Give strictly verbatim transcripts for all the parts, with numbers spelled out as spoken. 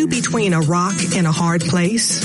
you between a rock and a hard place?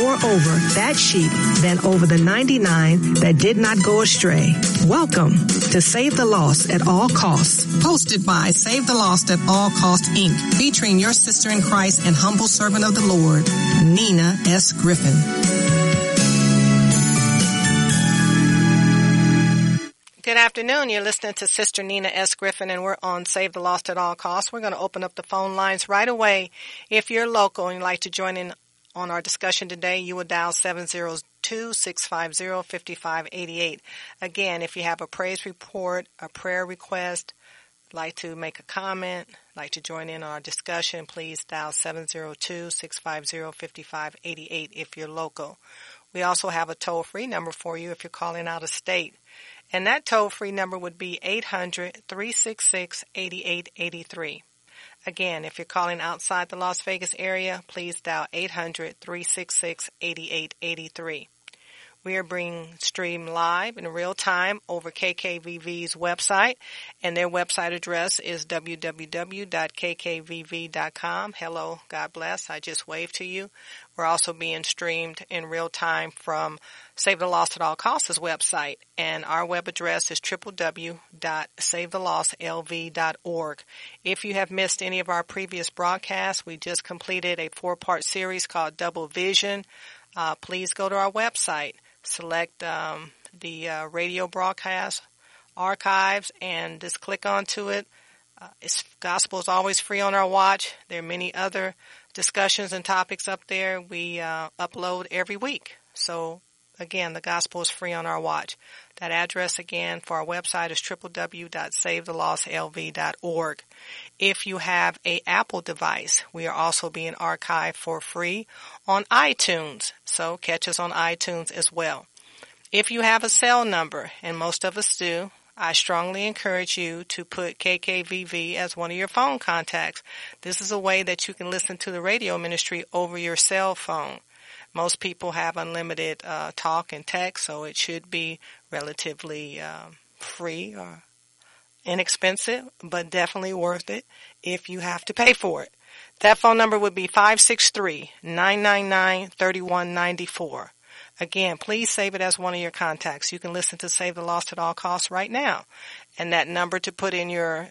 more over that sheep than over the ninety-nine that did not go astray." Welcome to Save the Lost at All Costs, hosted by Save the Lost at All Costs, Incorporated, featuring your sister in Christ and humble servant of the Lord, Nina S. Griffin. Good afternoon. You're listening to Sister Nina S. Griffin, and we're on Save the Lost at All Costs. We're going to open up the phone lines right away. If you're local and you'd like to join in on our discussion today, you will dial seven zero two, six five zero, five five eight eight. Again, if you have a praise report, a prayer request, like to make a comment, like to join in on our discussion, please dial seven zero two, six five zero, five five eight eight if you're local. We also have a toll-free number for you if you're calling out of state. And that toll-free number would be eight hundred, three six six, eight eight eight three. Again, if you're calling outside the Las Vegas area, please dial eight hundred, three six six, eight eight eight three. We are being streamed live in real time over K K V V's website, and their website address is w w w dot k k v v dot com. Hello, God bless. I just waved to you. We're also being streamed in real time from Save the Lost at All Costs' website, and our web address is w w w dot save the lost l v dot org. If you have missed any of our previous broadcasts, we just completed a four-part series called Double Vision. Uh, please go to our website. Select um, the uh, radio broadcast archives and just click onto it. Uh, it's, gospel is always free on our watch. There are many other discussions and topics up there we uh, upload every week. So, again, the gospel is free on our watch. That address, again, for our website is w w w dot save the lost l v dot org. If you have an Apple device, we are also being archived for free on iTunes. So catch us on iTunes as well. If you have a cell number, and most of us do, I strongly encourage you to put K K V V as one of your phone contacts. This is a way that you can listen to the radio ministry over your cell phone. Most people have unlimited uh, talk and text, so it should be relatively uh, free or inexpensive, but definitely worth it if you have to pay for it. That phone number would be five six three, nine nine nine, three one nine four. Again, please save it as one of your contacts. You can listen to Save the Lost at All Costs right now. And that number to put in your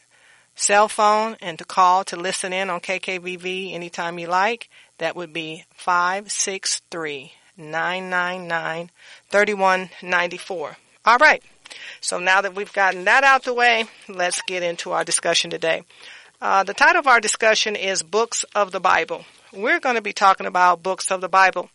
cell phone and to call to listen in on K K V V anytime you like, that would be five six three, nine nine nine, three one nine four. All right. So now that we've gotten that out the way, let's get into our discussion today. Uh, the title of our discussion is Books of the Bible. We're going to be talking about books of the Bible.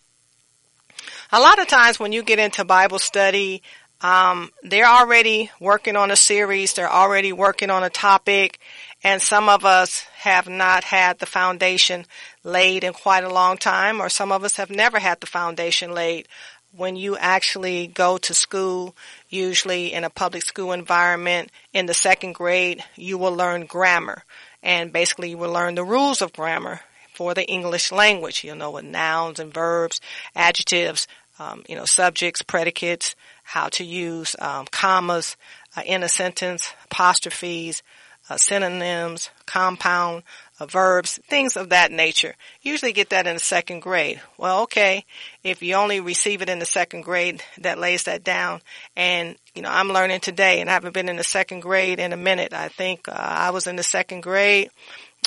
A lot of times when you get into Bible study, um, they're already working on a series. They're already working on a topic. And some of us have not had the foundation laid in quite a long time, or some of us have never had the foundation laid. When you actually go to school, usually in a public school environment, in the second grade, you will learn grammar. And basically you will learn the rules of grammar for the English language. You'll know what nouns and verbs, adjectives, um, you know, subjects, predicates, how to use um, commas uh, in a sentence, apostrophes, Uh, synonyms, compound, uh, verbs, things of that nature. Usually get that in the second grade. Well, okay, if you only receive it in the second grade, that lays that down. And, you know, I'm learning today, and I haven't been in the second grade in a minute. I think uh, I was in the second grade,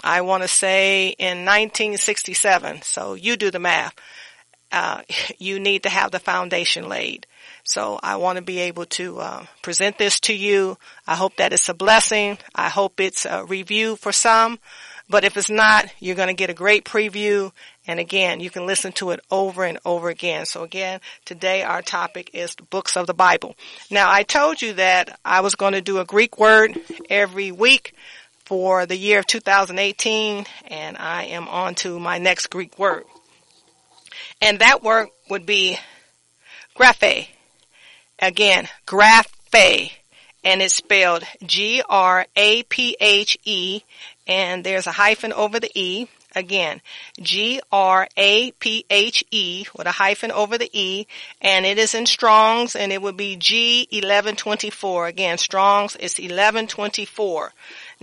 I want to say, in nineteen sixty-seven. So you do the math. Uh, you need to have the foundation laid. So I want to be able to uh, present this to you. I hope that it's a blessing. I hope it's a review for some. But if it's not, you're going to get a great preview. And again, you can listen to it over and over again. So again, today our topic is the books of the Bible. Now, I told you that I was going to do a Greek word every week for the year of two thousand eighteen, and I am on to my next Greek word. And that word would be graphé. Again, graphé. And it's spelled G R A P H E, and there's a hyphen over the E. Again, G R A P H E with a hyphen over the E, and it is in Strong's, and it would be G eleven twenty-four. Again, Strong's is eleven twenty-four.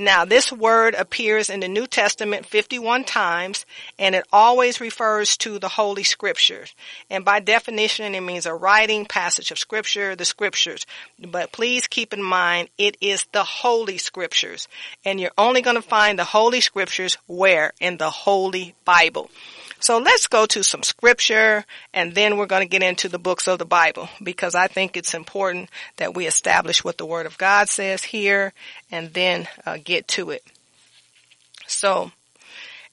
Now, this word appears in the New Testament fifty-one times, and it always refers to the Holy Scriptures. And by definition, it means a writing, passage of Scripture, the Scriptures. But please keep in mind, it is the Holy Scriptures. And you're only going to find the Holy Scriptures where? In the Holy Bible. So let's go to some Scripture, and then we're going to get into the books of the Bible, because I think it's important that we establish what the Word of God says here, and then uh, get to it. So,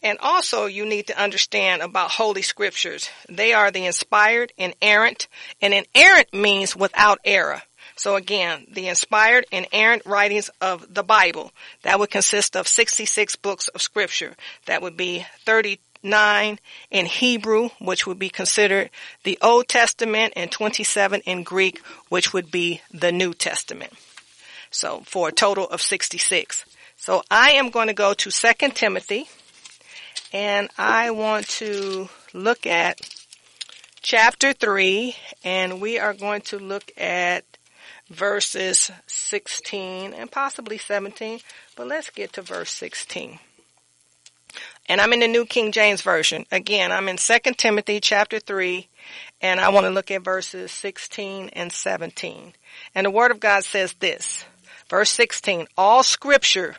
and also you need to understand about Holy Scriptures. They are the inspired, inerrant, and inerrant means without error. So again, the inspired, inerrant writings of the Bible. That would consist of sixty-six books of Scripture. That would be thirty-nine in Hebrew, which would be considered the Old Testament, and twenty-seven in Greek, which would be the New Testament. So for a total of sixty-six. So I am going to go to Second Timothy, and I want to look at chapter three, and we are going to look at verses sixteen and possibly seventeen, but let's get to verse sixteen. And I'm in the New King James Version. Again, I'm in Second Timothy chapter three, and I want to look at verses sixteen and seventeen. And the Word of God says this, verse sixteen, all Scripture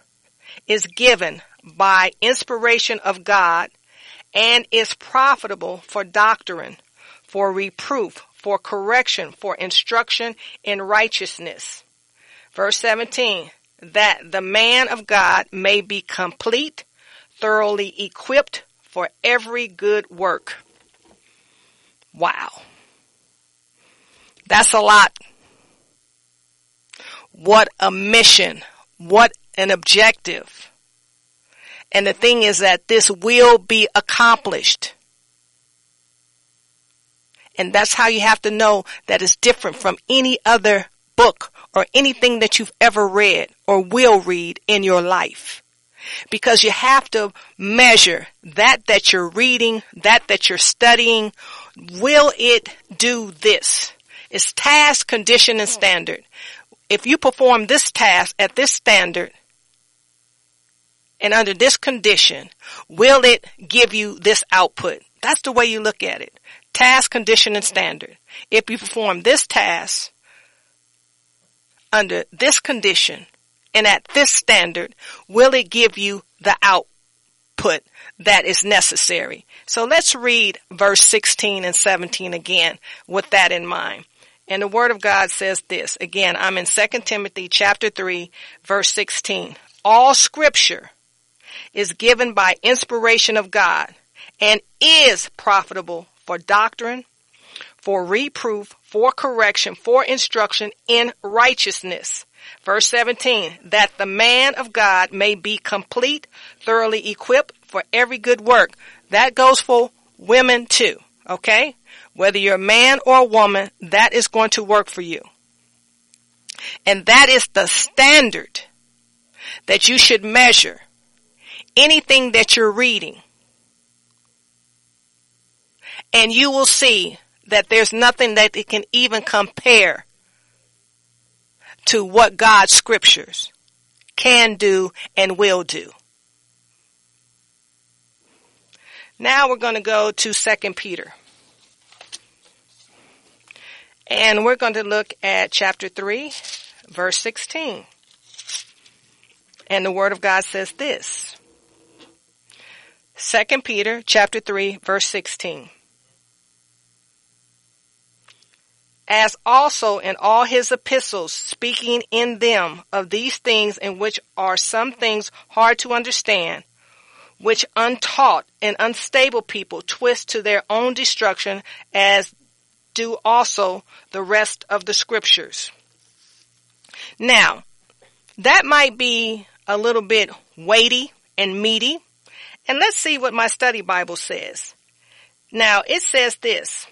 is given by inspiration of God and is profitable for doctrine, for reproof, for correction, for instruction in righteousness. Verse seventeen, that the man of God may be complete, thoroughly equipped for every good work. Wow. That's a lot. What a mission. What an objective. And the thing is that this will be accomplished. And that's how you have to know that it's different from any other book or anything that you've ever read or will read in your life. Because you have to measure that that you're reading, that that you're studying. Will it do this? It's task, condition, and standard. If you perform this task at this standard and under this condition, will it give you this output? That's the way you look at it. Task, condition, and standard. If you perform this task under this condition and at this standard, will it give you the output that is necessary? So let's read verse sixteen and seventeen again with that in mind. And the Word of God says this. Again, I'm in Second Timothy chapter three, verse sixteen. All Scripture is given by inspiration of God and is profitable for doctrine, for reproof, for correction, for instruction in righteousness. Verse seventeen, that the man of God may be complete, thoroughly equipped for every good work. That goes for women too, okay? Whether you're a man or a woman, that is going to work for you. And that is the standard that you should measure anything that you're reading. And you will see that there's nothing that it can even compare to what God's Scriptures can do and will do. Now we're going to go to Second Peter. And we're going to look at chapter three, verse sixteen. And the Word of God says this. Second Peter chapter three, verse sixteen. As also in all his epistles, speaking in them of these things, in which are some things hard to understand, which untaught and unstable people twist to their own destruction, as do also the rest of the Scriptures. Now, that might be a little bit weighty and meaty. And let's see what my study Bible says. Now, it says this.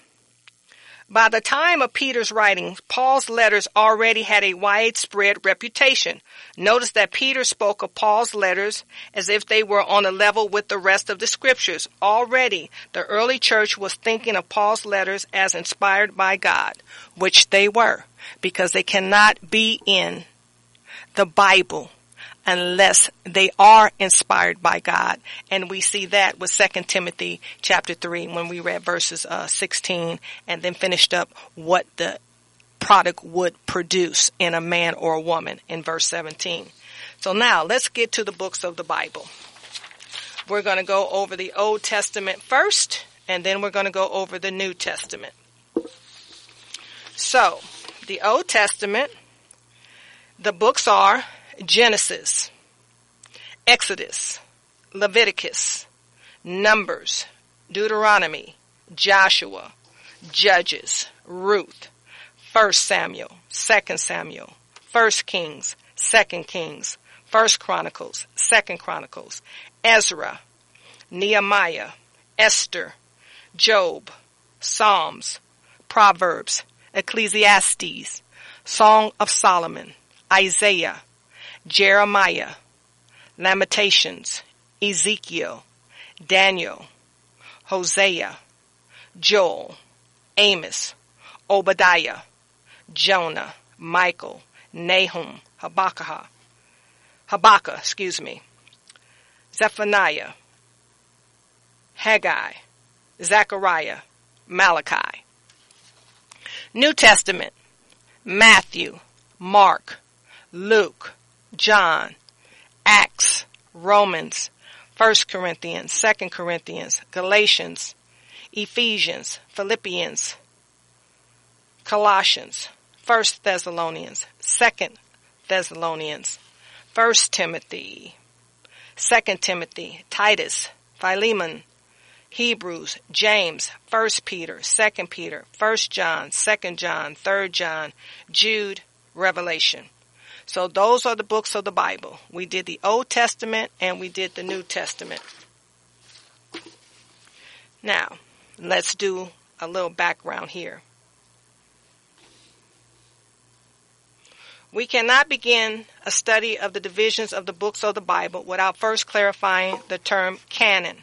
By the time of Peter's writings, Paul's letters already had a widespread reputation. Notice that Peter spoke of Paul's letters as if they were on a level with the rest of the scriptures. Already, the early church was thinking of Paul's letters as inspired by God, which they were, because they cannot be in the Bible unless they are inspired by God. And we see that with Second Timothy chapter three when we read verses uh, sixteen and then finished up what the product would produce in a man or a woman in verse seventeen. So now let's get to the books of the Bible. We're going to go over the Old Testament first, and then we're going to go over the New Testament. So the Old Testament, the books are Genesis, Exodus, Leviticus, Numbers, Deuteronomy, Joshua, Judges, Ruth, First Samuel, Second Samuel, First Kings, Second Kings, First Chronicles, Second Chronicles, Ezra, Nehemiah, Esther, Job, Psalms, Proverbs, Ecclesiastes, Song of Solomon, Isaiah, Jeremiah, Lamentations, Ezekiel, Daniel, Hosea, Joel, Amos, Obadiah, Jonah, Michael, Nahum, Habakkuk, Habakkuk, excuse me, Zephaniah, Haggai, Zechariah, Malachi. New Testament, Matthew, Mark, Luke, John, Acts, Romans, First Corinthians, Second Corinthians, Galatians, Ephesians, Philippians, Colossians, First Thessalonians, Second Thessalonians, First Timothy, Second Timothy, Titus, Philemon, Hebrews, James, First Peter, Second Peter, First John, Second John, Third John, Jude, Revelation. So those are the books of the Bible. We did the Old Testament and we did the New Testament. Now, let's do a little background here. We cannot begin a study of the divisions of the books of the Bible without first clarifying the term canon.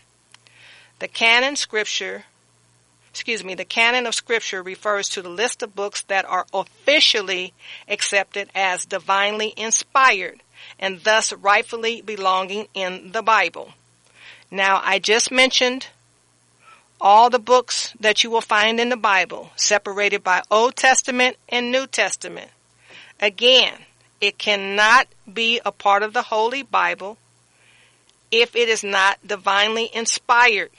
The canon scripture, excuse me, the canon of scripture refers to the list of books that are officially accepted as divinely inspired and thus rightfully belonging in the Bible. Now, I just mentioned all the books that you will find in the Bible, separated by Old Testament and New Testament. Again, it cannot be a part of the Holy Bible if it is not divinely inspired.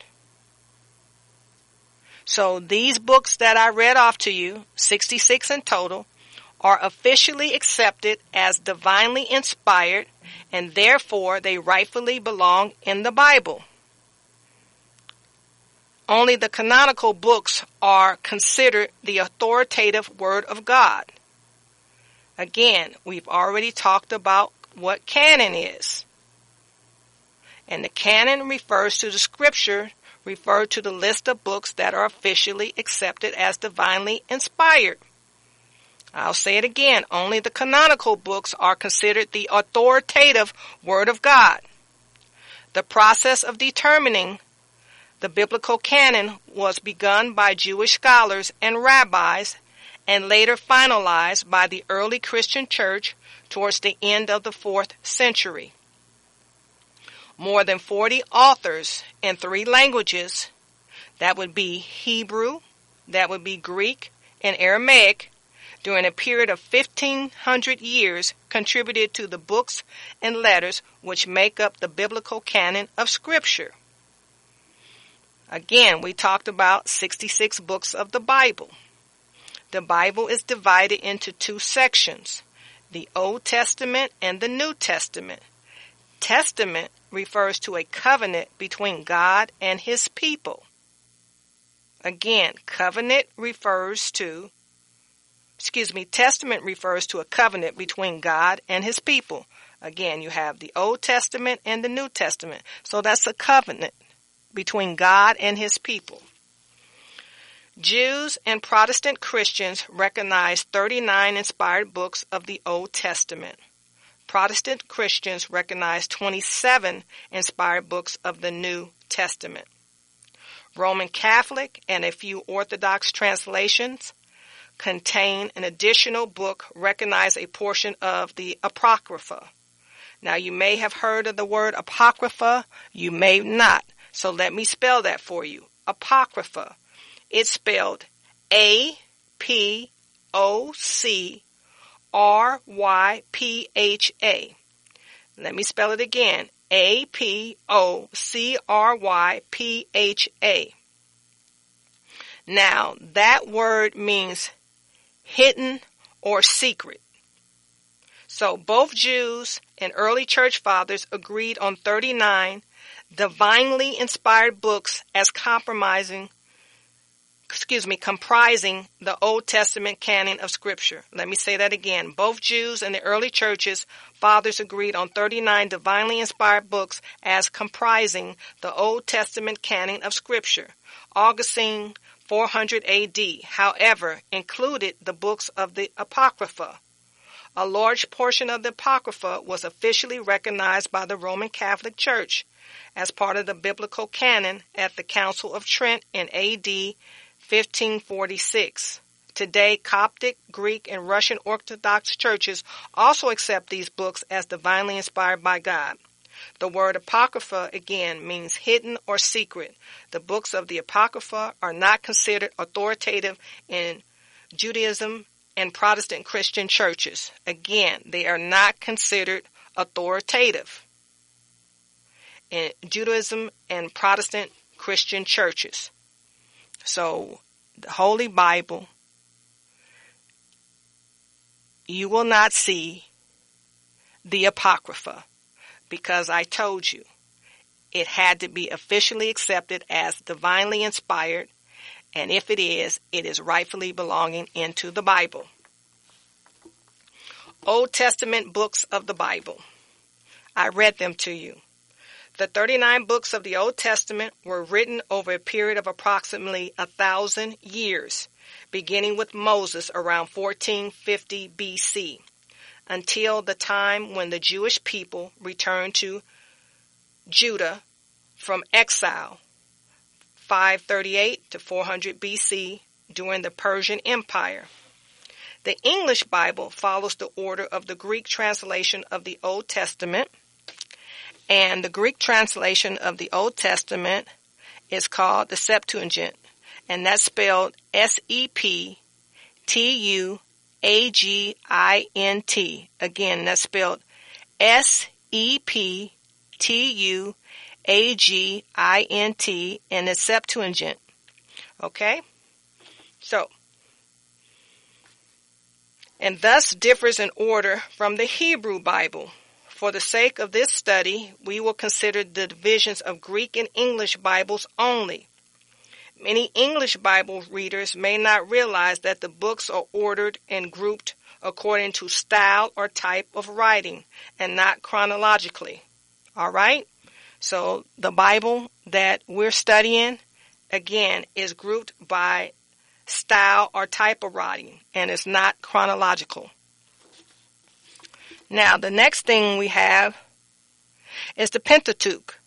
So these books that I read off to you, sixty-six in total, are officially accepted as divinely inspired, and therefore they rightfully belong in the Bible. Only the canonical books are considered the authoritative Word of God. Again, we've already talked about what canon is. And the canon refers to the scripture referred to the list of books that are officially accepted as divinely inspired. I'll say it again. Only the canonical books are considered the authoritative Word of God. The process of determining the biblical canon was begun by Jewish scholars and rabbis and later finalized by the early Christian church towards the end of the fourth century. More than forty authors in three languages, that would be Hebrew, that would be Greek, and Aramaic, during a period of fifteen hundred years contributed to the books and letters which make up the biblical canon of Scripture. Again, we talked about sixty-six books of the Bible. The Bible is divided into two sections, the Old Testament and the New Testament. Testament refers to a covenant between God and his people. Again, covenant refers to, excuse me, testament refers to a covenant between God and his people. Again, you have the Old Testament and the New Testament. So that's a covenant between God and his people. Jews and Protestant Christians recognize thirty-nine inspired books of the Old Testament. Protestant Christians recognize twenty-seven inspired books of the New Testament. Roman Catholic and a few Orthodox translations contain an additional book recognize a portion of the Apocrypha. Now, you may have heard of the word Apocrypha. You may not. So let me spell that for you. Apocrypha. It's spelled A P O C R Y P H A. Let me spell it again. A P O C R Y P H A. Now, that word means hidden or secret. So both Jews and early church fathers agreed on thirty-nine divinely inspired books as compromising excuse me, comprising the Old Testament canon of Scripture. Let me say that again. Both Jews and the early churches fathers agreed on thirty-nine divinely inspired books as comprising the Old Testament canon of Scripture. Augustine, four hundred A D, however, included the books of the Apocrypha. A large portion of the Apocrypha was officially recognized by the Roman Catholic Church as part of the biblical canon at the Council of Trent in A D fifteen forty-six. Today, Coptic, Greek, and Russian Orthodox churches also accept these books as divinely inspired by God. The word Apocrypha, again, means hidden or secret. The books of the Apocrypha are not considered authoritative in Judaism and Protestant Christian churches. Again, they are not considered authoritative in Judaism and Protestant Christian churches. So, the Holy Bible, you will not see the Apocrypha, because I told you it had to be officially accepted as divinely inspired, and if it is, it is rightfully belonging into the Bible. Old Testament books of the Bible. I read them to you. The thirty-nine books of the Old Testament were written over a period of approximately a thousand years, beginning with Moses around fourteen fifty B C, until the time when the Jewish people returned to Judah from exile, five thirty-eight to four hundred B C, during the Persian Empire. The English Bible follows the order of the Greek translation of the Old Testament. And the Greek translation of the Old Testament is called the Septuagint. And that's spelled S E P T U A G I N T. Again, that's spelled S E P T U A G I N T, and it's Septuagint. Okay? So, and thus differs in order from the Hebrew Bible. For the sake of this study, we will consider the divisions of Greek and English Bibles only. Many English Bible readers may not realize that the books are ordered and grouped according to style or type of writing and not chronologically. All right? So the Bible that we're studying, again, is grouped by style or type of writing and is not chronological. Now, the next thing we have is the Pentateuch,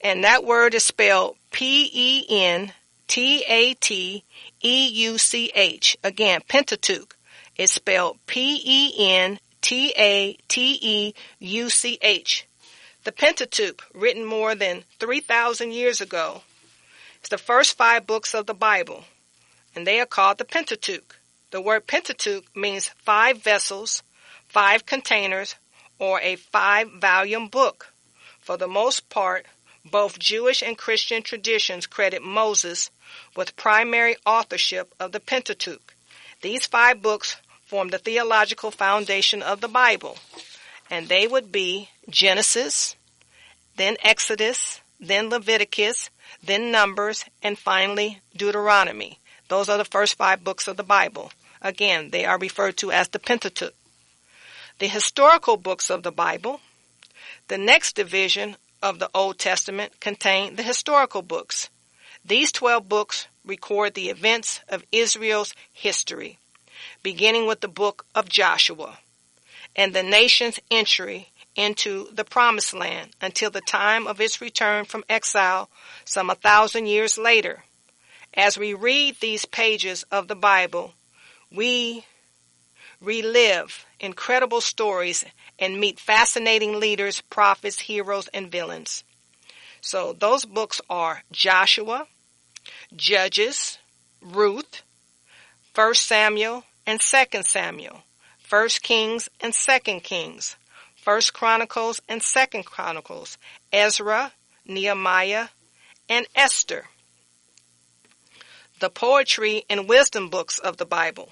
and that word is spelled P E N T A T E U C H. Again, Pentateuch is spelled P E N T A T E U C H. The Pentateuch, written more than three thousand years ago, is the first five books of the Bible, and they are called the Pentateuch. The word Pentateuch means five vessels, five containers, or a five-volume book. For the most part, both Jewish and Christian traditions credit Moses with primary authorship of the Pentateuch. These five books form the theological foundation of the Bible, and they would be Genesis, then Exodus, then Leviticus, then Numbers, and finally Deuteronomy. Those are the first five books of the Bible. Again, they are referred to as the Pentateuch. The historical books of the Bible, The next division of the Old Testament contained the historical books. These twelve books record the events of Israel's history, beginning with the book of Joshua and the nation's entry into the Promised Land until the time of its return from exile some a thousand years later. As we read these pages of the Bible, we relive incredible stories and meet fascinating leaders, prophets, heroes, and villains. So those books are Joshua, Judges, Ruth, First Samuel, and Second Samuel, First Kings, and Second Kings, First Chronicles, and Second Chronicles, Ezra, Nehemiah, and Esther. The poetry and wisdom books of the Bible.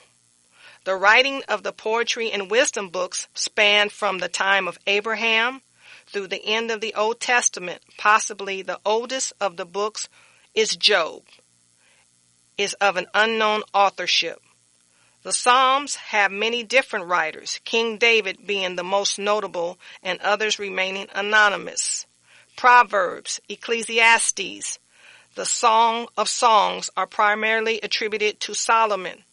The writing of the poetry and wisdom books spanned from the time of Abraham through the end of the Old Testament. Possibly the oldest of the books is Job, is of an unknown authorship. The Psalms have many different writers, King David being the most notable and others remaining anonymous. Proverbs, Ecclesiastes, the Song of Songs are primarily attributed to Solomon,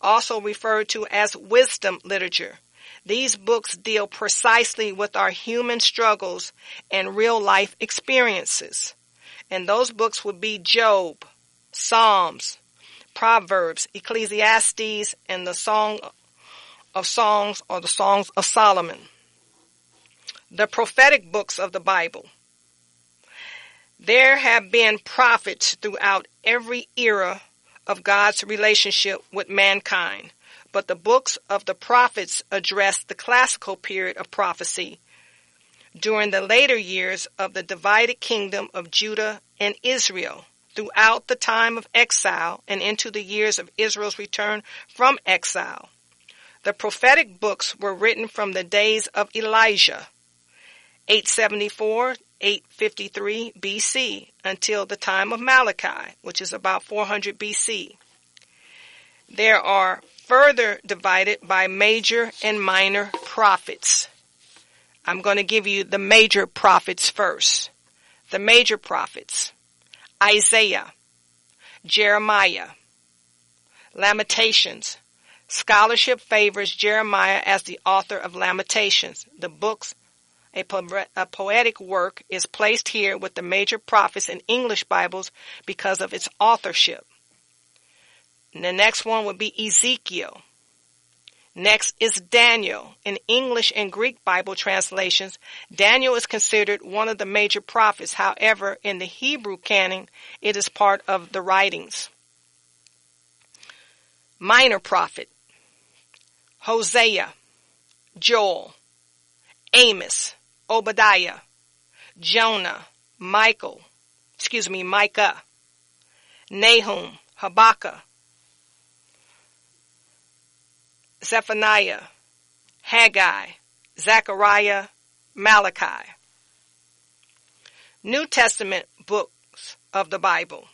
also referred to as wisdom literature. These books deal precisely with our human struggles and real life experiences. And those books would be Job, Psalms, Proverbs, Ecclesiastes, and the Song of Songs or the Songs of Solomon. The prophetic books of the Bible. There have been prophets throughout every era of God's relationship with mankind, but the books of the prophets address the classical period of prophecy during the later years of the divided kingdom of Judah and Israel, throughout the time of exile and into the years of Israel's return from exile. The prophetic books were written from the days of Elijah, eight seventy-four to eight fifty-three B C until the time of Malachi, which is about four hundred B C. There are further divided by major and minor prophets. I'm going to give you the major prophets first. The major prophets: Isaiah, Jeremiah, Lamentations. Scholarship favors Jeremiah as the author of Lamentations. The book's A, po- a poetic work is placed here with the major prophets in English Bibles because of its authorship. And the next one would be Ezekiel. Next is Daniel. In English and Greek Bible translations, Daniel is considered one of the major prophets. However, in the Hebrew canon, it is part of the writings. Minor prophet: Hosea, Joel, Amos, Obadiah, Jonah, Michael, excuse me, Micah, Nahum, Habakkuk, Zephaniah, Haggai, Zechariah, Malachi. New Testament books of the Bible.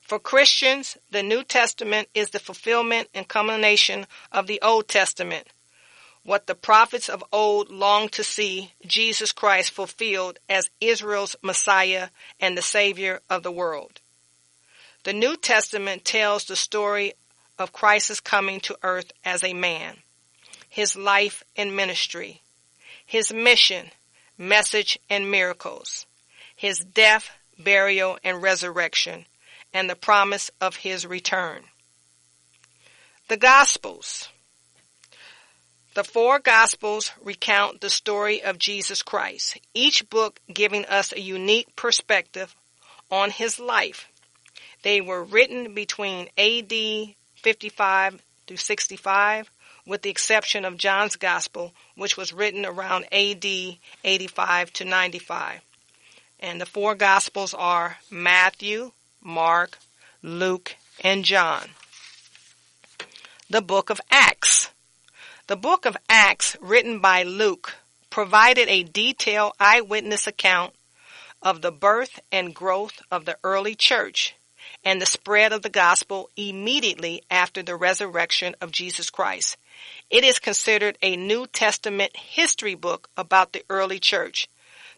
For Christians, the New Testament is the fulfillment and culmination of the Old Testament. What the prophets of old longed to see Jesus Christ fulfilled as Israel's Messiah and the Savior of the world. The New Testament tells the story of Christ's coming to earth as a man, his life and ministry, his mission, message, and miracles, his death, burial, and resurrection, and the promise of his return. The Gospels. The four Gospels recount the story of Jesus Christ, each book giving us a unique perspective on his life. They were written between A D fifty-five through sixty-five, with the exception of John's Gospel, which was written around A D eighty-five to ninety-five. And the four Gospels are Matthew, Mark, Luke, and John. The book of Acts. The book of Acts, written by Luke, provided a detailed eyewitness account of the birth and growth of the early church and the spread of the gospel immediately after the resurrection of Jesus Christ. It is considered a New Testament history book about the early church.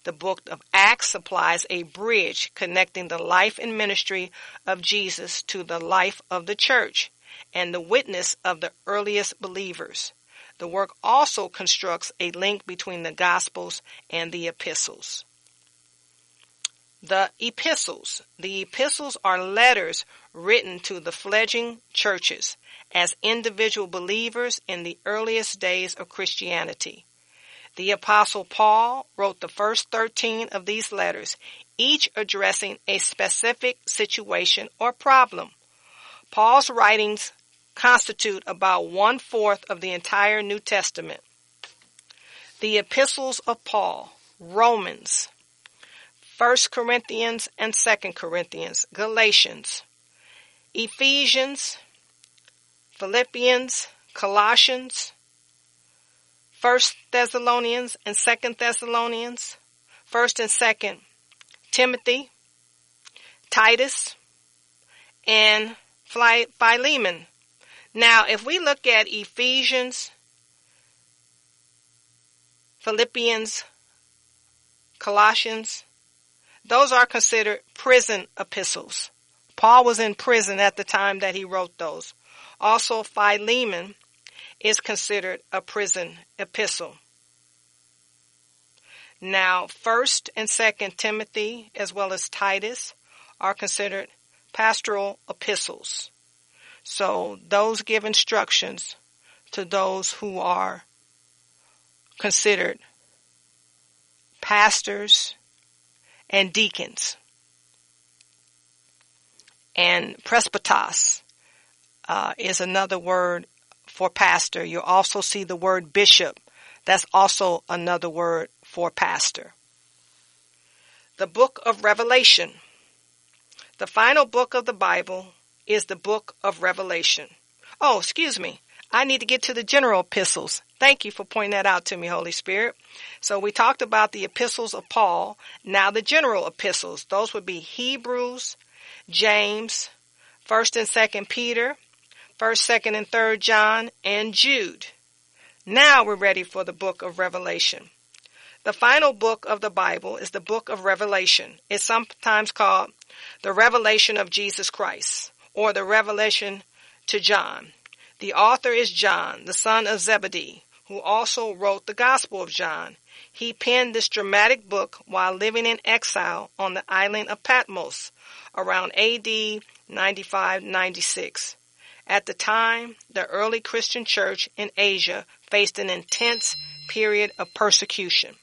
the book of Acts supplies a bridge connecting the life and ministry of Jesus to the life of the church and the witness of the earliest believers. The work also constructs a link between the Gospels and the epistles. The epistles. The epistles are letters written to the fledgling churches as individual believers in the earliest days of Christianity. The Apostle Paul wrote the first thirteen of these letters, each addressing a specific situation or problem. Paul's writings constitute about one-fourth of the entire New Testament. The epistles of Paul, Romans, First Corinthians and Second Corinthians, Galatians, Ephesians, Philippians, Colossians, First Thessalonians and Second Thessalonians, First and Second Timothy, Titus, and Philemon. Now, if we look at Ephesians, Philippians, Colossians, those are considered prison epistles. Paul was in prison at the time that he wrote those. Also, Philemon is considered a prison epistle. Now, First and Second Timothy, as well as Titus, are considered pastoral epistles. So those give instructions to those who are considered pastors and deacons. And presbytos uh, is another word for pastor. You'll also see the word bishop. That's also another word for pastor. The book of Revelation. The final book of the Bible is the book of Revelation. Oh, excuse me. I need to get to the general epistles. Thank you for pointing that out to me, Holy Spirit. So we talked about the epistles of Paul. Now the general epistles. Those would be Hebrews, James, First and Second Peter, First, Second, and Third John, and Jude. Now we're ready for the book of Revelation. The final book of the Bible is the book of Revelation. It's sometimes called the Revelation of Jesus Christ, or the Revelation to John. The author is John, the son of Zebedee, who also wrote the Gospel of John. He penned this dramatic book while living in exile on the island of Patmos around A D ninety-five ninety-six. At the time, the early Christian church in Asia faced an intense period of persecution.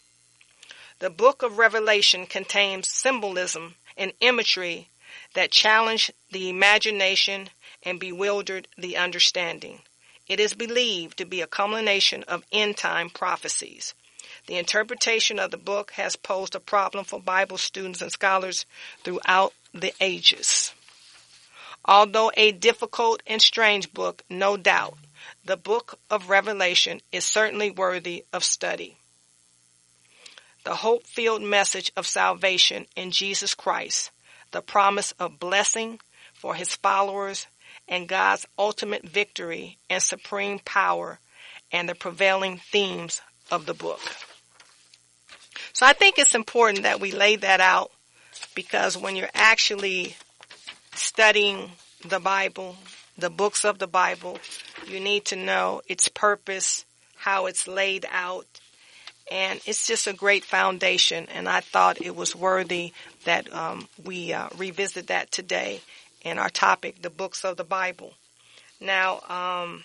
The book of Revelation contains symbolism and imagery that challenged the imagination and bewildered the understanding. It is believed to be a culmination of end-time prophecies. The interpretation of the book has posed a problem for Bible students and scholars throughout the ages. Although a difficult and strange book, no doubt, the book of Revelation is certainly worthy of study. The hope-filled message of salvation in Jesus Christ, the promise of blessing for his followers, and God's ultimate victory and supreme power, and the prevailing themes of the book. So I think it's important that we lay that out, because when you're actually studying the Bible, the books of the Bible, you need to know its purpose, how it's laid out, and it's just a great foundation. And I thought it was worthy that um, we uh, revisit that today in our topic, the books of the Bible. Now, um,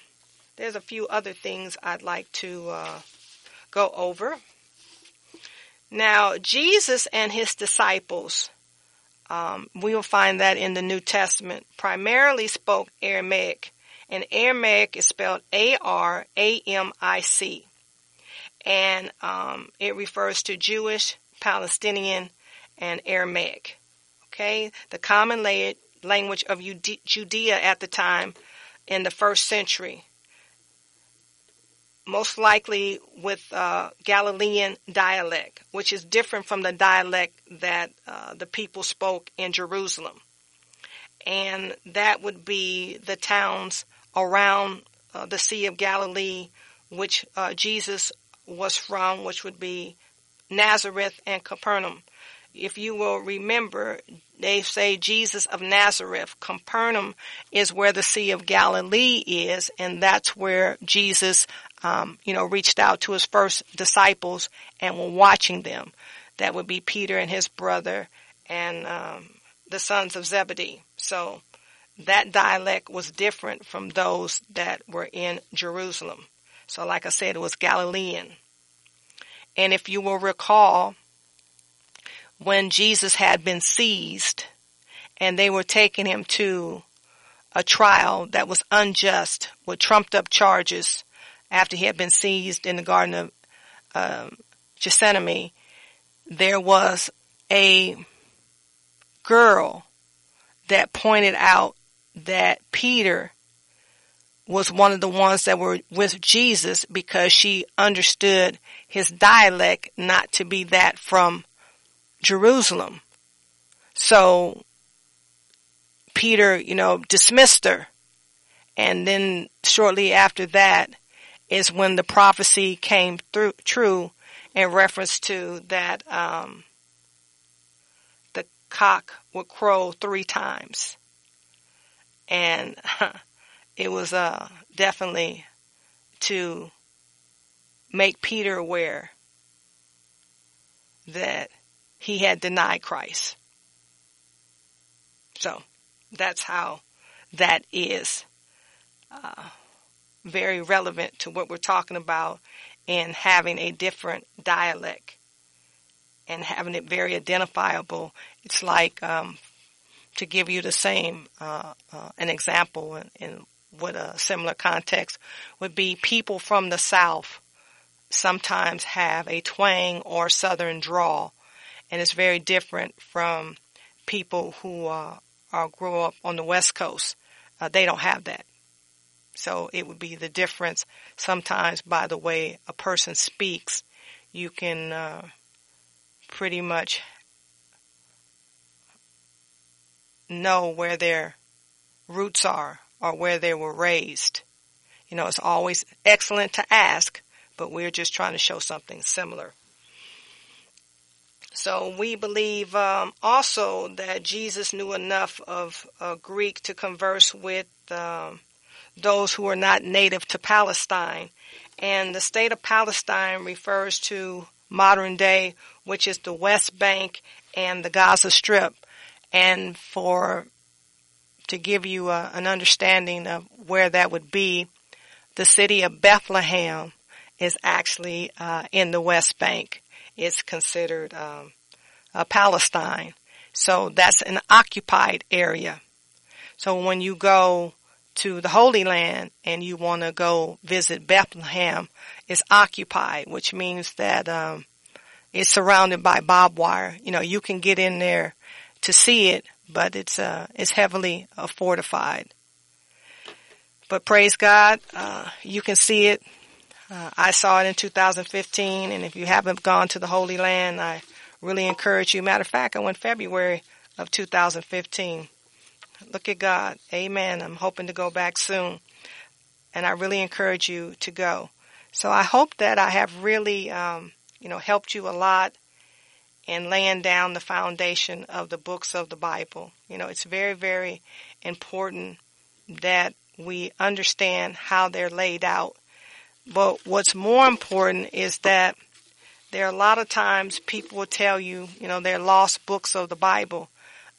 there's a few other things I'd like to uh, go over. Now, Jesus and his disciples, um, we will find that in the New Testament, primarily spoke Aramaic. And Aramaic is spelled A R A M I C. And um, it refers to Jewish, Palestinian, and Aramaic. Okay, the common la- language of Ude- Judea at the time in the first century. Most likely with uh, Galilean dialect, which is different from the dialect that uh, the people spoke in Jerusalem. And that would be the towns around uh, the Sea of Galilee, which uh, Jesus was from, which would be Nazareth and Capernaum. If you will remember, they say Jesus of Nazareth. Capernaum is where the Sea of Galilee is, and that's where Jesus, um, you know, reached out to his first disciples and were watching them. That would be Peter and his brother and um, the sons of Zebedee. So that dialect was different from those that were in Jerusalem. So like I said, it was Galilean. And if you will recall, when Jesus had been seized and they were taking him to a trial that was unjust with trumped up charges after he had been seized in the Garden of uh, Gethsemane, there was a girl that pointed out that Peter was one of the ones that were with Jesus because she understood his dialect not to be that from Jerusalem. So Peter, you know, dismissed her. And then shortly after that is when the prophecy came through true in reference to that um, the cock would crow three times. And it was uh, definitely to make Peter aware that he had denied Christ. So that's how that is uh, very relevant to what we're talking about in having a different dialect and having it very identifiable. It's like um, to give you the same, uh, uh, an example in, in what a similar context would be, people from the South sometimes have a twang or Southern drawl. And it's very different from people who uh, are grow up on the West Coast. Uh, they don't have that. So it would be the difference sometimes by the way a person speaks. You can uh, pretty much know where their roots are or where they were raised. You know, it's always excellent to ask, but we're just trying to show something similar. So we believe um, also that Jesus knew enough of uh, Greek to converse with um, those who are not native to Palestine. And the state of Palestine refers to modern day, which is the West Bank and the Gaza Strip. And for to give you a, an understanding of where that would be, the city of Bethlehem is actually uh, in the West Bank. It's considered um, uh, Palestine. So that's an occupied area. So when you go to the Holy Land and you want to go visit Bethlehem, it's occupied, which means that um, it's surrounded by barbed wire. You know, you can get in there to see it, but it's uh, it's heavily uh, fortified. But praise God, uh, you can see it. Uh, I saw it in two thousand fifteen, and if you haven't gone to the Holy Land, I really encourage you. Matter of fact, I went February of two thousand fifteen. Look at God. Amen. I'm hoping to go back soon, and I really encourage you to go. So I hope that I have really, um, you know, helped you a lot in laying down the foundation of the books of the Bible. You know, it's very, very important that we understand how they're laid out. But what's more important is that there are a lot of times people will tell you, you know, they're lost books of the Bible.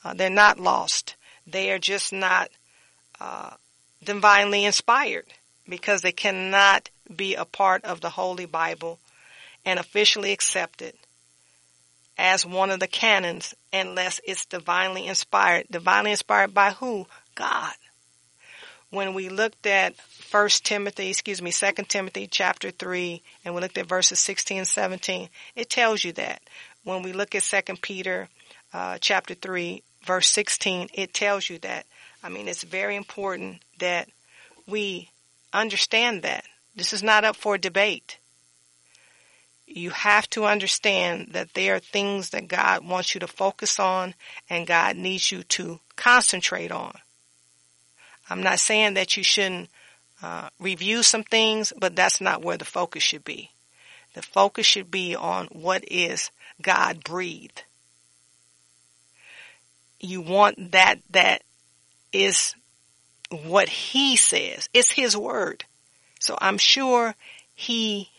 Uh, they're not lost. They are just not uh, divinely inspired because they cannot be a part of the Holy Bible and officially accepted as one of the canons unless it's divinely inspired. Divinely inspired by who? God. When we looked at First Timothy, excuse me, Second Timothy chapter three, and we looked at verses sixteen and seventeen, it tells you that. When we look at Second Peter uh, chapter three, verse sixteen, it tells you that. I mean, it's very important that we understand that. This is not up for debate. You have to understand that there are things that God wants you to focus on and God needs you to concentrate on. I'm not saying that you shouldn't uh, review some things, but that's not where the focus should be. The focus should be on what is God breathed. You want that that is what he says. It's his word. So I'm sure he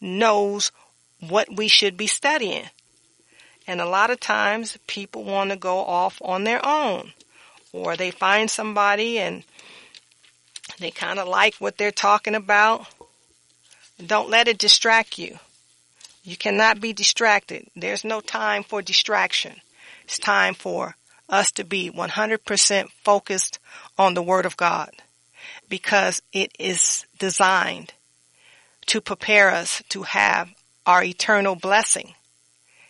knows what we should be studying. And a lot of times people want to go off on their own, or they find somebody and they kind of like what they're talking about. Don't let it distract you. You cannot be distracted. There's no time for distraction. It's time for us to be one hundred percent focused on the Word of God, because it is designed to prepare us to have our eternal blessing.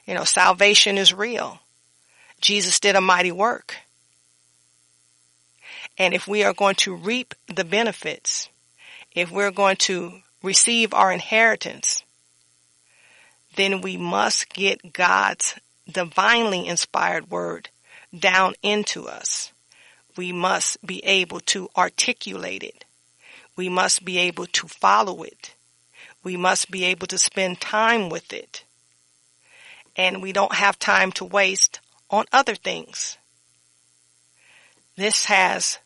You know, salvation is real. Jesus did a mighty work. And if we are going to reap the benefits, if we're going to receive our inheritance, then we must get God's divinely inspired word down into us. We must be able to articulate it. We must be able to follow it. We must be able to spend time with it. And we don't have time to waste on other things. This has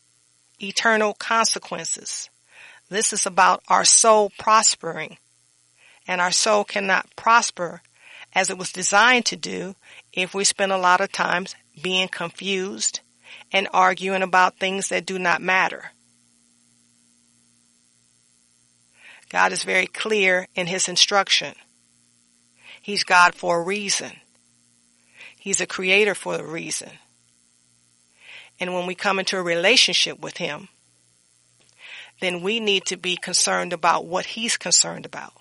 eternal consequences. This is about our soul prospering. And our soul cannot prosper as it was designed to do if we spend a lot of time being confused and arguing about things that do not matter. God is very clear in his instruction. He's God for a reason. He's a creator for a reason. And when we come into a relationship with him, then we need to be concerned about what he's concerned about.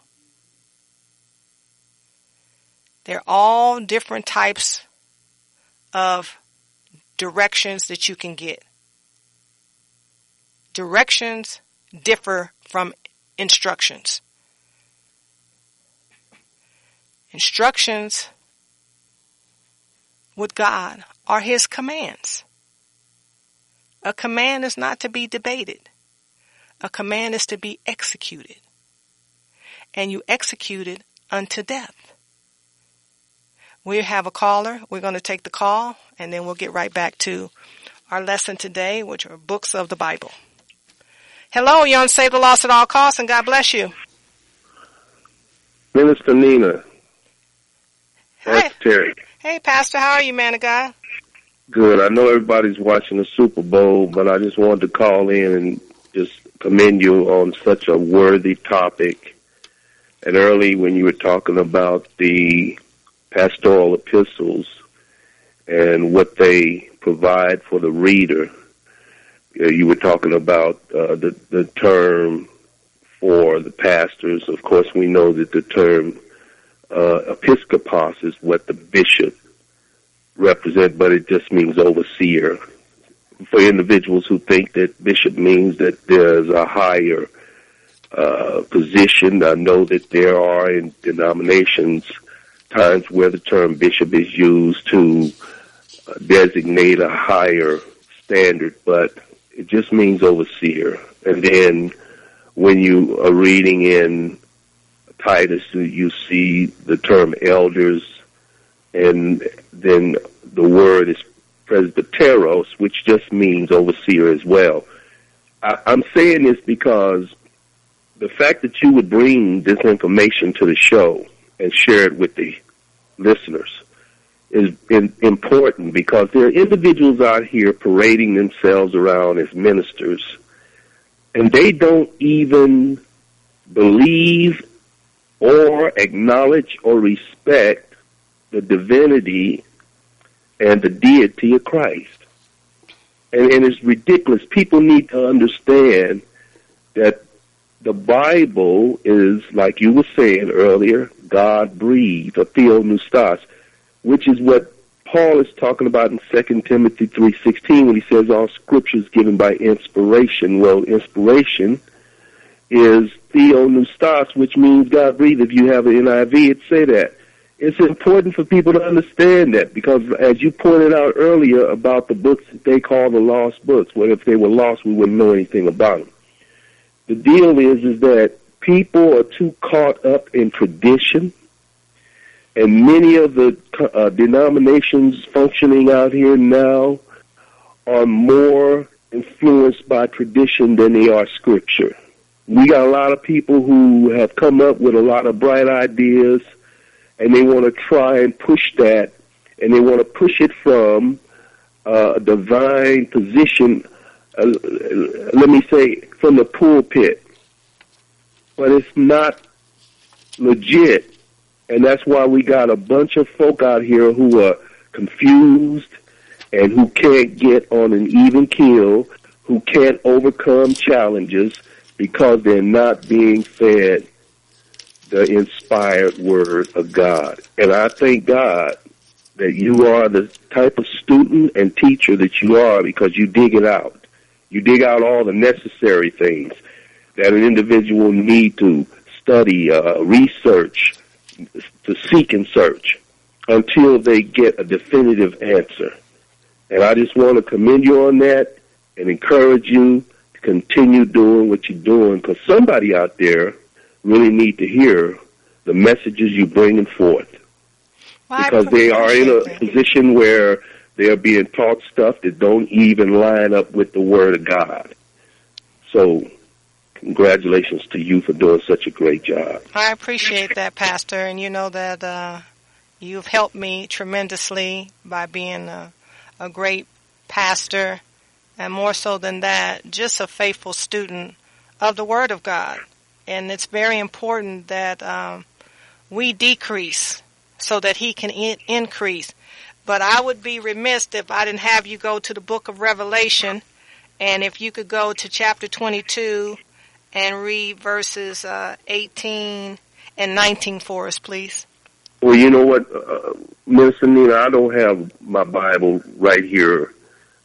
They're all different types of directions that you can get. Directions differ from instructions. Instructions with God are his commands. A command is not to be debated. A command is to be executed. And you execute it unto death. We have a caller. We're going to take the call, and then we'll get right back to our lesson today, which are books of the Bible. Hello, you're on Save the Lost at All Costs, and God bless you. Minister Nina. Hi. Mark Terry. Hey, Pastor, how are you, man of God? Good. I know everybody's watching the Super Bowl, but I just wanted to call in and just commend you on such a worthy topic. And early when you were talking about the pastoral epistles and what they provide for the reader, you were talking about uh, the, the term for the pastors. Of course, we know that the term uh, episkopos is what the bishop represents, but it just means overseer. For individuals who think that bishop means that there's a higher uh, position, I know that there are in denominations times where the term bishop is used to designate a higher standard, but it just means overseer. And then when you are reading in Titus, you see the term elders, and then the word is presbyteros, which just means overseer as well. I, I'm saying this because the fact that you would bring this information to the show and share it with the listeners is important, because there are individuals out here parading themselves around as ministers, and they don't even believe or acknowledge or respect the divinity and the deity of Christ. And, and it's ridiculous. People need to understand that the Bible is, like you were saying earlier, God-breathed, a theopneustos, which is what Paul is talking about in Second Timothy three sixteen when he says all Scripture is given by inspiration. Well, inspiration is theopneustos, which means God-breathed. If you have an N I V, it'd say that. It's important for people to understand that, because as you pointed out earlier about the books that they call the lost books, well, if they were lost, we wouldn't know anything about them. The deal is, is that people are too caught up in tradition, and many of the uh, denominations functioning out here now are more influenced by tradition than they are scripture. We got a lot of people who have come up with a lot of bright ideas, and they want to try and push that, and they want to push it from uh, a divine position, uh, let me say, from the pulpit. But it's not legit, and that's why we got a bunch of folk out here who are confused and who can't get on an even keel, who can't overcome challenges, because they're not being fed the inspired word of God. And I thank God that you are the type of student and teacher that you are, because you dig it out. You dig out all the necessary things that an individual need to study, uh, research, to seek and search until they get a definitive answer. And I just want to commend you on that and encourage you. Continue doing what you're doing, because somebody out there really need to hear the messages you're bringing forth. Well, because they are in a position where they are being taught stuff that don't even line up with the Word of God. So congratulations to you for doing such a great job. I appreciate that, Pastor, and you know that uh, you've helped me tremendously by being a, a great pastor. And more so than that, just a faithful student of the Word of God. And it's very important that um, we decrease so that He can in- increase. But I would be remiss if I didn't have you go to the book of Revelation. And if you could go to chapter twenty-two and read verses uh, eighteen and nineteen for us, please. Well, you know what, uh, Minister Nina, I don't have my Bible right here.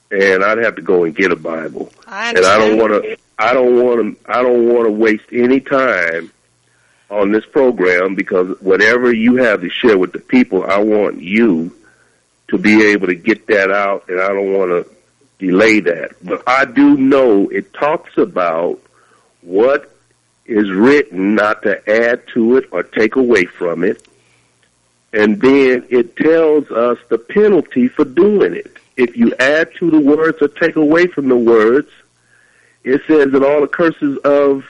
And I'd have to go and get a Bible. I and I don't want to. I don't want to. I don't want to waste any time on this program, because whatever you have to share with the people, I want you to be able to get that out, and I don't want to delay that. But I do know it talks about what is written, not to add to it or take away from it, and then it tells us the penalty for doing it. If you add to the words or take away from the words, it says that all the curses of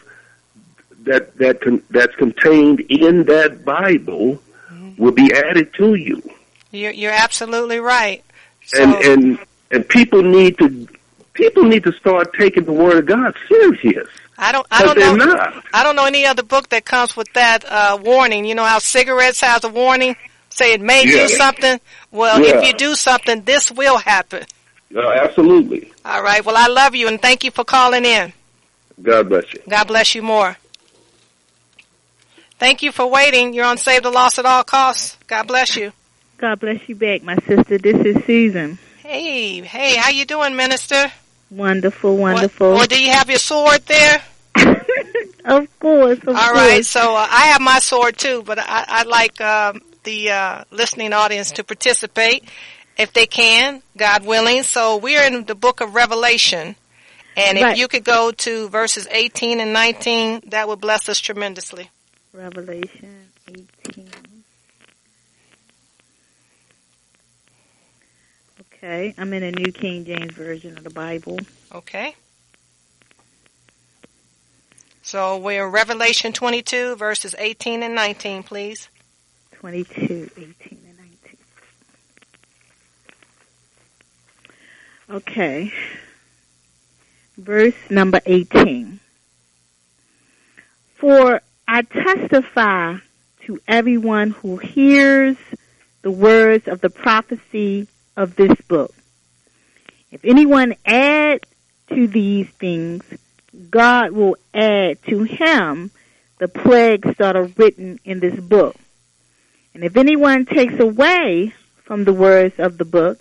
that that con, that's contained in that Bible mm-hmm. will be added to you. You're, you're absolutely right. So, and and and people need to people need to start taking the Word of God serious. I don't I don't know not. I don't know any other book that comes with that uh, warning. You know how cigarettes has a warning. Say it may yeah. do something. Well, yeah. if you do something, this will happen. No, absolutely. All right. Well, I love you, and thank you for calling in. God bless you. God bless you more. Thank you for waiting. You're on Save the Lost at All Costs. God bless you. God bless you back, my sister. This is Susan. Hey, hey, how you doing, Minister? Wonderful, wonderful. Well, do you have your sword there? Of course, of All course. right. So uh, I have my sword, too, but I, I like... Um, the uh, listening audience to participate if they can, God willing. So we're in the book of Revelation, and right. if you could go to verses eighteen and nineteen, that would bless us tremendously. Revelation eighteen. Okay, I'm in a New King James Version of the Bible. Okay. So we're in Revelation twenty-two, verses eighteen and nineteen, please. twenty-two, eighteen, and nineteen. Okay. Verse number eighteen. For I testify to everyone who hears the words of the prophecy of this book. If anyone adds to these things, God will add to him the plagues that are written in this book. And if anyone takes away from the words of the book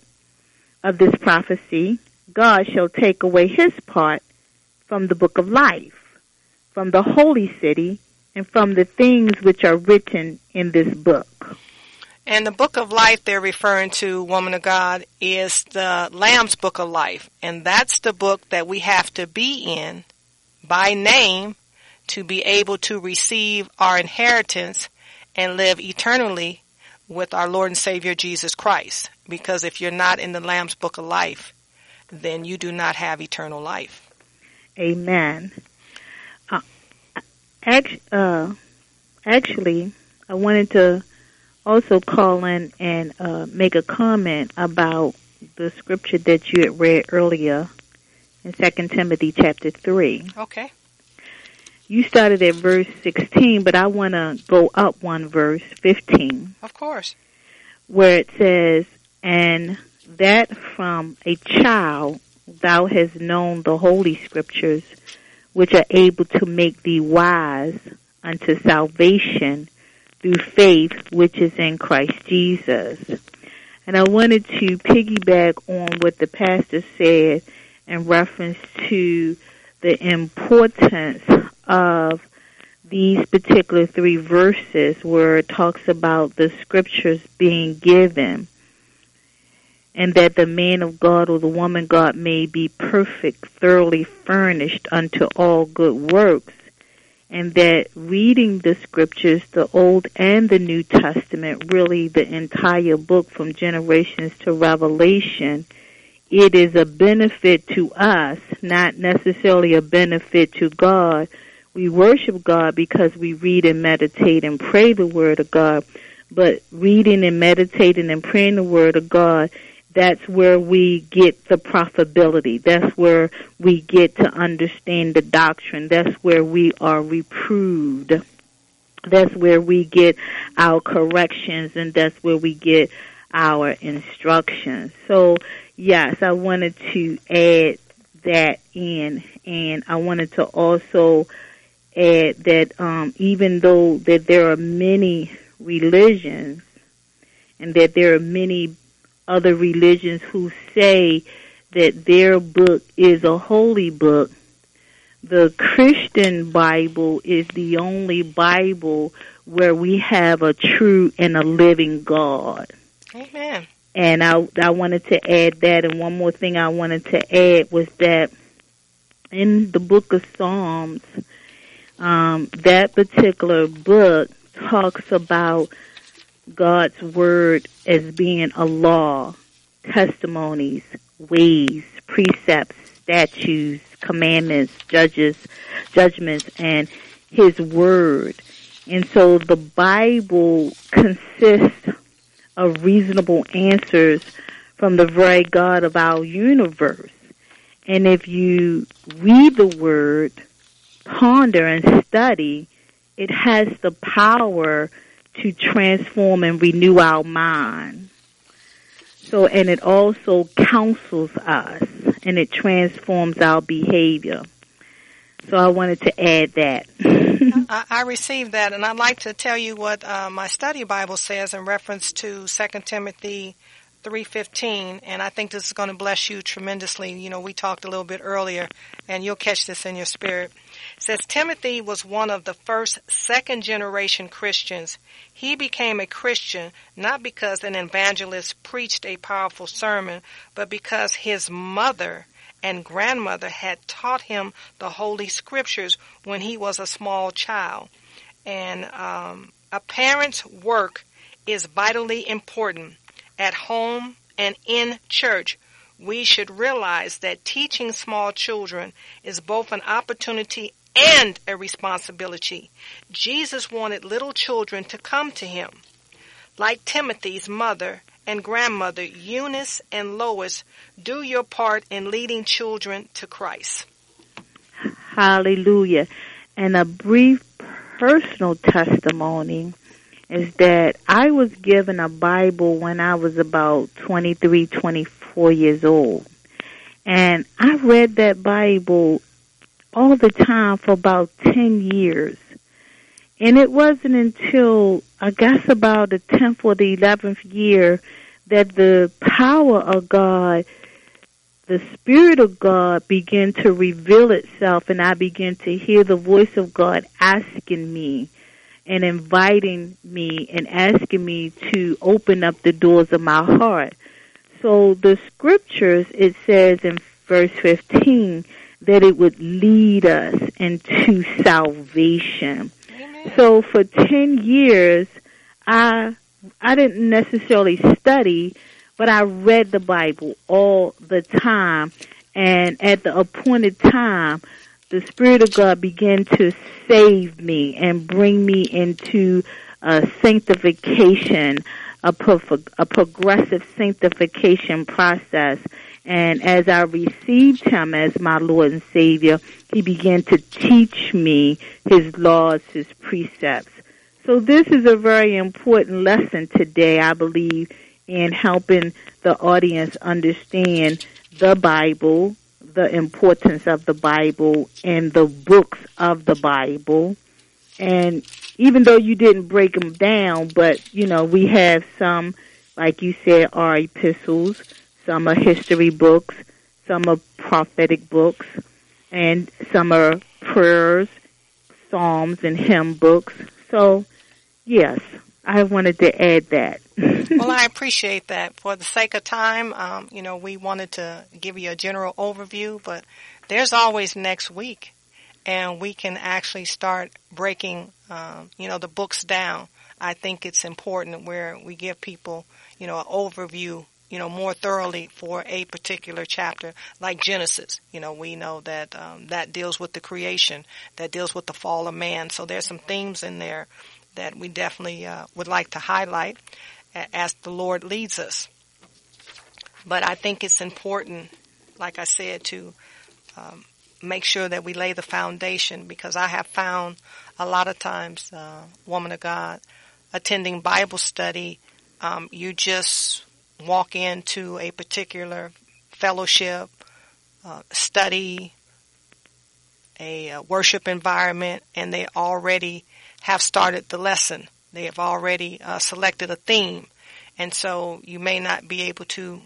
of this prophecy, God shall take away his part from the book of life, from the holy city, and from the things which are written in this book. And the book of life they're referring to, woman of God, is the Lamb's book of life. And that's the book that we have to be in by name to be able to receive our inheritance and live eternally with our Lord and Savior Jesus Christ. Because if you're not in the Lamb's Book of Life, then you do not have eternal life. Amen. Uh, act, uh, actually, I wanted to also call in and uh, make a comment about the scripture that you had read earlier in Second Timothy chapter three. Okay. You started at verse sixteen, but I want to go up one verse, fifteen. Of course. Where it says, and that from a child thou hast known the holy scriptures, which are able to make thee wise unto salvation through faith which is in Christ Jesus. And I wanted to piggyback on what the pastor said in reference to the importance of these particular three verses where it talks about the scriptures being given and that the man of God or the woman God may be perfect, thoroughly furnished unto all good works, and that reading the scriptures, the Old and the New Testament, really the entire book from Generations to Revelation, it is a benefit to us, not necessarily a benefit to God. We worship God because we read and meditate and pray the Word of God. But reading and meditating and praying the Word of God, that's where we get the profitability. That's where we get to understand the doctrine. That's where we are reproved. That's where we get our corrections, and that's where we get our instructions. So, yes, I wanted to add that in, and I wanted to also add that um, even though that there are many religions and that there are many other religions who say that their book is a holy book, the Christian Bible is the only Bible where we have a true and a living God. Amen. And I, I wanted to add that. And one more thing I wanted to add was that in the book of Psalms, um, that particular book talks about God's word as being a law, testimonies, ways, precepts, statutes, commandments, judges, judgments, and his word. And so the Bible consists of reasonable answers from the very God of our universe. And if you read the word, ponder and study, it has the power to transform and renew our mind. So, and it also counsels us, and it transforms our behavior. So I wanted to add that. I, I received that, and I'd like to tell you what uh, my study Bible says in reference to Second Timothy three fifteen, and I think this is going to bless you tremendously. You know, we talked a little bit earlier, and you'll catch this in your spirit. It says, Timothy was one of the first second-generation Christians. He became a Christian not because an evangelist preached a powerful sermon, but because his mother and grandmother had taught him the Holy Scriptures when he was a small child. And um, a parent's work is vitally important at home and in church. We should realize that teaching small children is both an opportunity and a responsibility. Jesus wanted little children to come to him. Like Timothy's mother and grandmother, Eunice and Lois, do your part in leading children to Christ. Hallelujah. And a brief personal testimony is that I was given a Bible when I was about twenty-three, twenty-four years old. And I read that Bible all the time for about ten years. And it wasn't until, I guess, about the tenth or the eleventh year that the power of God, the Spirit of God, began to reveal itself, and I began to hear the voice of God asking me and inviting me and asking me to open up the doors of my heart. So the scriptures, it says in verse fifteen, that it would lead us into salvation. Amen. So for ten years, I I didn't necessarily study, but I read the Bible all the time. And at the appointed time, the Spirit of God began to save me and bring me into a sanctification, a, pro- a progressive sanctification process. And as I received Him as my Lord and Savior, He began to teach me His laws, His precepts. So this is a very important lesson today, I believe, in helping the audience understand the Bible, the importance of the Bible, and the books of the Bible. And even though you didn't break them down, but, you know, we have some, like you said, are epistles, some are history books, some are prophetic books, and some are prayers, psalms, and hymn books. So, yes, I wanted to add that. Well, I appreciate that. For the sake of time, um, you know, we wanted to give you a general overview, but there's always next week, and we can actually start breaking, um, you know, the books down. I think it's important where we give people, you know, an overview, you know, more thoroughly for a particular chapter, like Genesis. You know, we know that um, that deals with the creation, that deals with the fall of man. So there's some themes in there that we definitely uh, would like to highlight as the Lord leads us. But I think it's important, like I said, to um, make sure that we lay the foundation, because I have found a lot of times, uh, woman of God, attending Bible study, um, you just walk into a particular fellowship, uh, study, a uh, worship environment, and they already have started the lesson. They have already uh, selected a theme. And so you may not be able to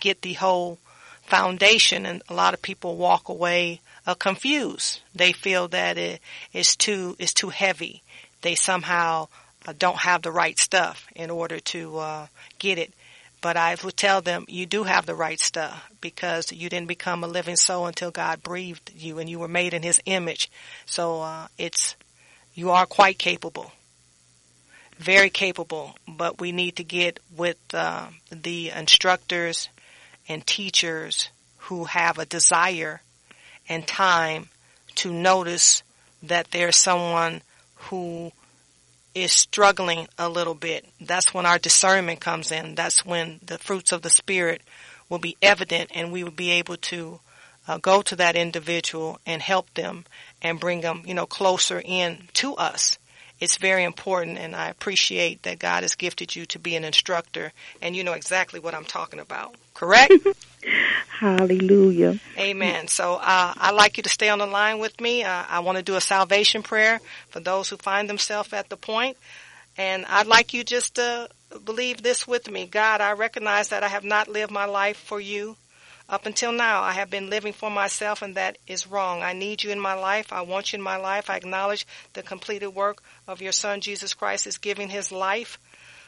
get the whole foundation, and a lot of people walk away uh, confused. They feel that it is too, it's too heavy. They somehow uh, don't have the right stuff in order to uh, get it. But I would tell them, you do have the right stuff, because you didn't become a living soul until God breathed you, and you were made in His image. So uh, it's you are quite capable. Very capable, but we need to get with uh, the instructors and teachers who have a desire and time to notice that there's someone who is struggling a little bit. That's when our discernment comes in. That's when the fruits of the Spirit will be evident, and we will be able to uh, go to that individual and help them and bring them, you know, closer in to us. It's very important, and I appreciate that God has gifted you to be an instructor, and you know exactly what I'm talking about, correct? Hallelujah. Amen. So uh, I'd like you to stay on the line with me. Uh, I want to do a salvation prayer for those who find themselves at the point, and I'd like you just to believe this with me. God, I recognize that I have not lived my life for you. Up until now, I have been living for myself, and that is wrong. I need you in my life. I want you in my life. I acknowledge the completed work of your Son, Jesus Christ, is giving His life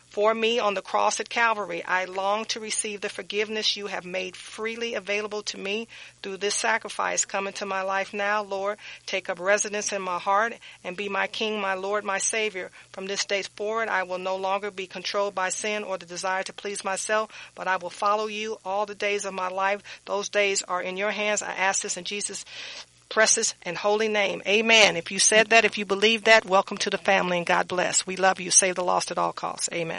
for me on the cross at Calvary. I long to receive the forgiveness you have made freely available to me through this sacrifice. Come into my life now, Lord. Take up residence in my heart and be my King, my Lord, my Savior. From this day forward, I will no longer be controlled by sin or the desire to please myself, but I will follow you all the days of my life. Those days are in your hands. I ask this in Jesus' precious and holy name. Amen. If you said that, if you believe that, welcome to the family, and God bless. We love you. Save the lost at all costs. Amen.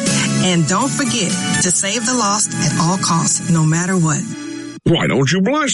and don't forget to save the lost at all costs, no matter what. Why don't you bless?